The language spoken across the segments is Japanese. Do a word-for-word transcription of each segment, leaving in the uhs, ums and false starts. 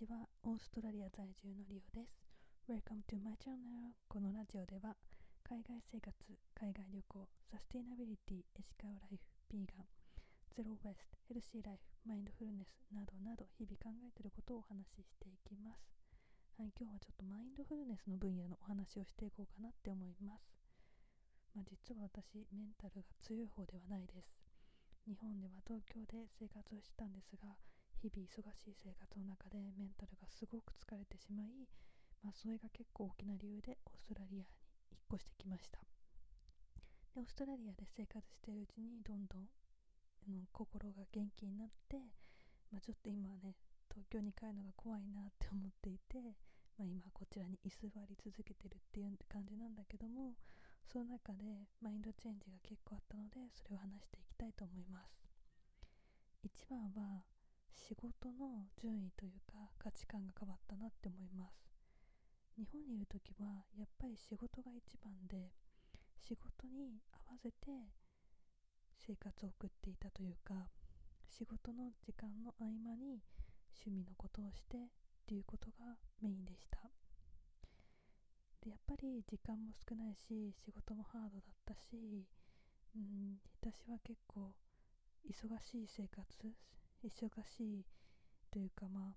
ちは、オーストラリア在住のリオです。 Welcome to my channel。 このラジオでは海外生活、海外旅行、サステイナビリティ、エシカオライフ、ビーガン、ゼロウェスト、ヘルシーライフ、マインドフルネスなどなど日々考えていることをお話ししていきます。はい、今日はちょっとマインドフルネスの分野のお話をしていこうかなって思います。まあ、実は私メンタルが強い方ではないです。日本では東京で生活をしてたんですが、日々忙しい生活の中でメンタルがすごく疲れてしまい、まあ、それが結構大きな理由でオーストラリアに引っ越してきました。でオーストラリアで生活しているうちにどんどん、うん、心が元気になって、まあ、ちょっと今はね東京に帰るのが怖いなって思っていて、まあ、今こちらに居座り続けてるっていう感じなんだけども、その中でマインドチェンジが結構あったので、それを話していきたいと思います。一番は仕事の順位というか価値観が変わったなって思います。日本にいる時はやっぱり仕事が一番で、仕事に合わせて生活を送っていたというか、仕事の時間の合間に趣味のことをしてっていうことがメインでした。でやっぱり時間も少ないし仕事もハードだったし、うん、私は結構忙しい生活、忙しいというか、まあ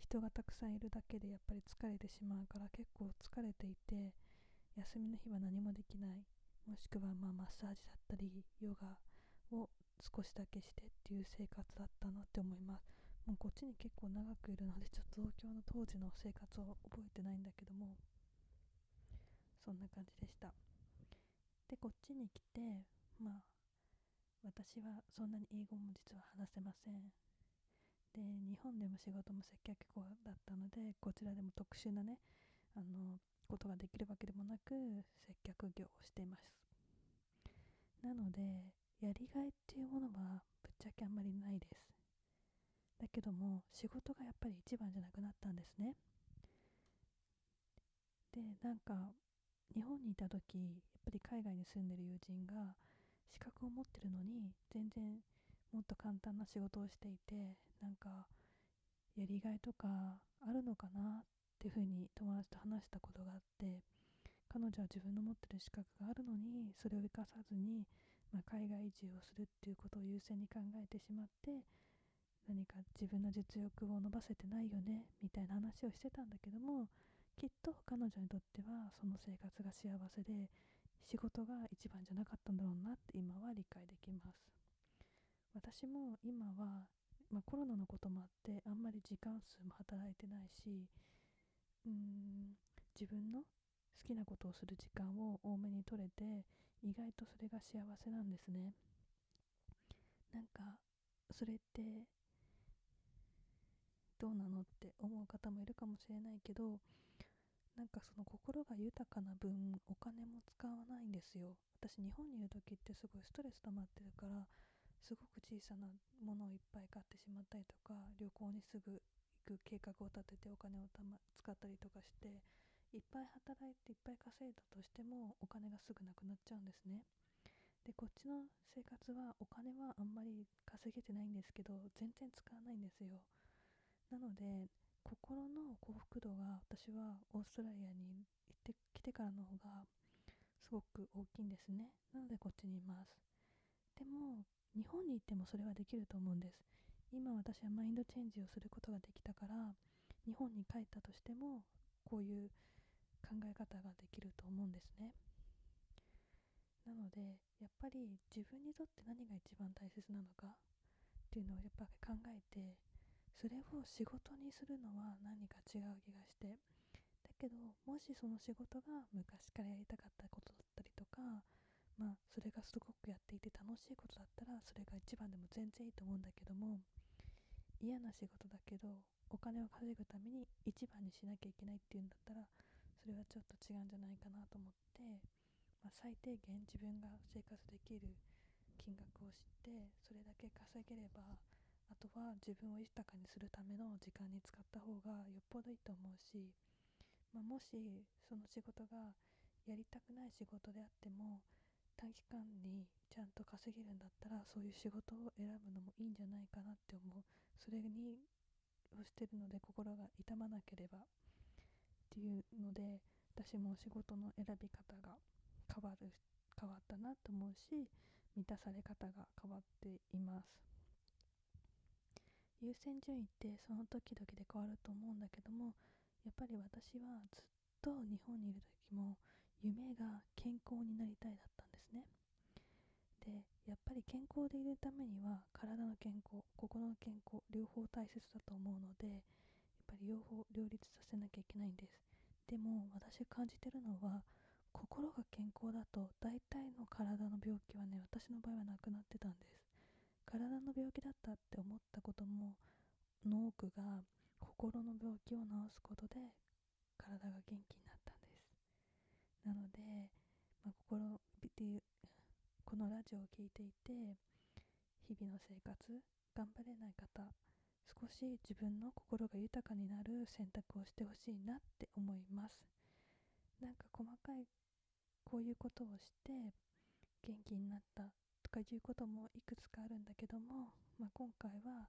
人がたくさんいるだけでやっぱり疲れてしまうから、結構疲れていて休みの日は何もできない、もしくはまあマッサージだったりヨガを少しだけしてっていう生活だったなって思います。もうこっちに結構長くいるのでちょっと東京の当時の生活を覚えてないんだけども、そんな感じでした。でこっちに来て、まあ私はそんなに英語も実は話せません。で日本でも仕事も接客業だったので、こちらでも特殊なねあのことができるわけでもなく接客業をしています。なのでやりがいっていうものはぶっちゃけあんまりないです。だけども仕事がやっぱり一番じゃなくなったんですね。でなんか日本にいた時やっぱり海外に住んでる友人が資格を持ってるのに全然もっと簡単な仕事をしていて、なんかやりがいとかあるのかなっていうふうに友達と話したことがあって、彼女は自分の持ってる資格があるのにそれを生かさずに、まあ、海外移住をするっていうことを優先に考えてしまって、何か自分の実力を伸ばせてないよねみたいな話をしてたんだけども、きっと彼女にとってはその生活が幸せで仕事が一番じゃなかったんだろうなって今は理解できます。私も今は、まあ、コロナのこともあってあんまり時間数も働いてないし、うーん自分の好きなことをする時間を多めに取れて、意外とそれが幸せなんですね。なんかそれってどうなのって思う方もいるかもしれないけど、なんかその心が豊かな分お金も使わないんですよ。私日本にいる時ってすごいストレス溜まってるから、すごく小さなものをいっぱい買ってしまったりとか、旅行にすぐ行く計画を立ててお金をた、ま、使ったりとかして、いっぱい働いていっぱい稼いだとしてもお金がすぐなくなっちゃうんですね。でこっちの生活はお金はあんまり稼げてないんですけど全然使わないんですよ。なので心の幸福度が私はオーストラリアに行ってきてからの方がすごく大きいんですね。なのでこっちにいます。でも日本に行ってもそれはできると思うんです。今私はマインドチェンジをすることができたから、日本に帰ったとしてもこういう考え方ができると思うんですね。なのでやっぱり自分にとって何が一番大切なのかっていうのをやっぱり考えて、それを仕事にするのは何か違う気がして、だけどもしその仕事が昔からやりたかったことだったりとか、まあそれがすごくやっていて楽しいことだったらそれが一番でも全然いいと思うんだけども、嫌な仕事だけどお金を稼ぐために一番にしなきゃいけないっていうんだったら、それはちょっと違うんじゃないかなと思って、まあ、最低限自分が生活できる金額を知って、それだけ稼げればあとは自分を豊かにするための時間に使った方がよっぽどいいと思うし、まあ、もしその仕事がやりたくない仕事であっても短期間にちゃんと稼げるんだったらそういう仕事を選ぶのもいいんじゃないかなって思う。それにをしているので心が痛まなければっていうので、私も仕事の選び方が変わる変わったなと思うし、満たされ方が変わっています。優先順位ってその時々で変わると思うんだけども、やっぱり私はずっと日本にいる時も夢が健康になりたいだったんですね。で、やっぱり健康でいるためには体の健康、心の健康、両方大切だと思うので、やっぱり両方両立させなきゃいけないんです。でも私感じてるのは、心が健康だと大体の体の病気はね、私の場合はなくなってたんです。体の病気だったって思ったこともの多くが心の病気を治すことで体が元気になったんです。なので、まあ、心っていうこのラジオを聞いていて、日々の生活頑張れない方、少し自分の心が豊かになる選択をしてほしいなって思います。なんか細かいこういうことをして元気になったとかいうこともいくつかあるんだけども、まあ、今回は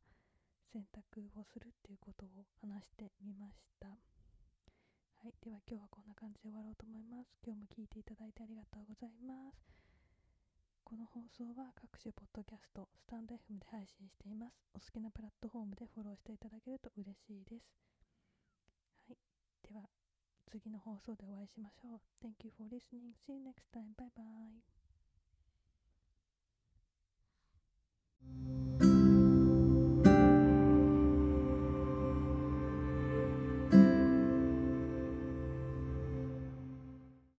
選択をするっていうことを話してみました。はい、では今日はこんな感じで終わろうと思います。今日も聞いていただいてありがとうございます。この放送は各種ポッドキャスト、スタンド エフエム で配信しています。お好きなプラットフォームでフォローしていただけると嬉しいです。はい、では次の放送でお会いしましょう。Thank you for listening. See you next time. Bye bye.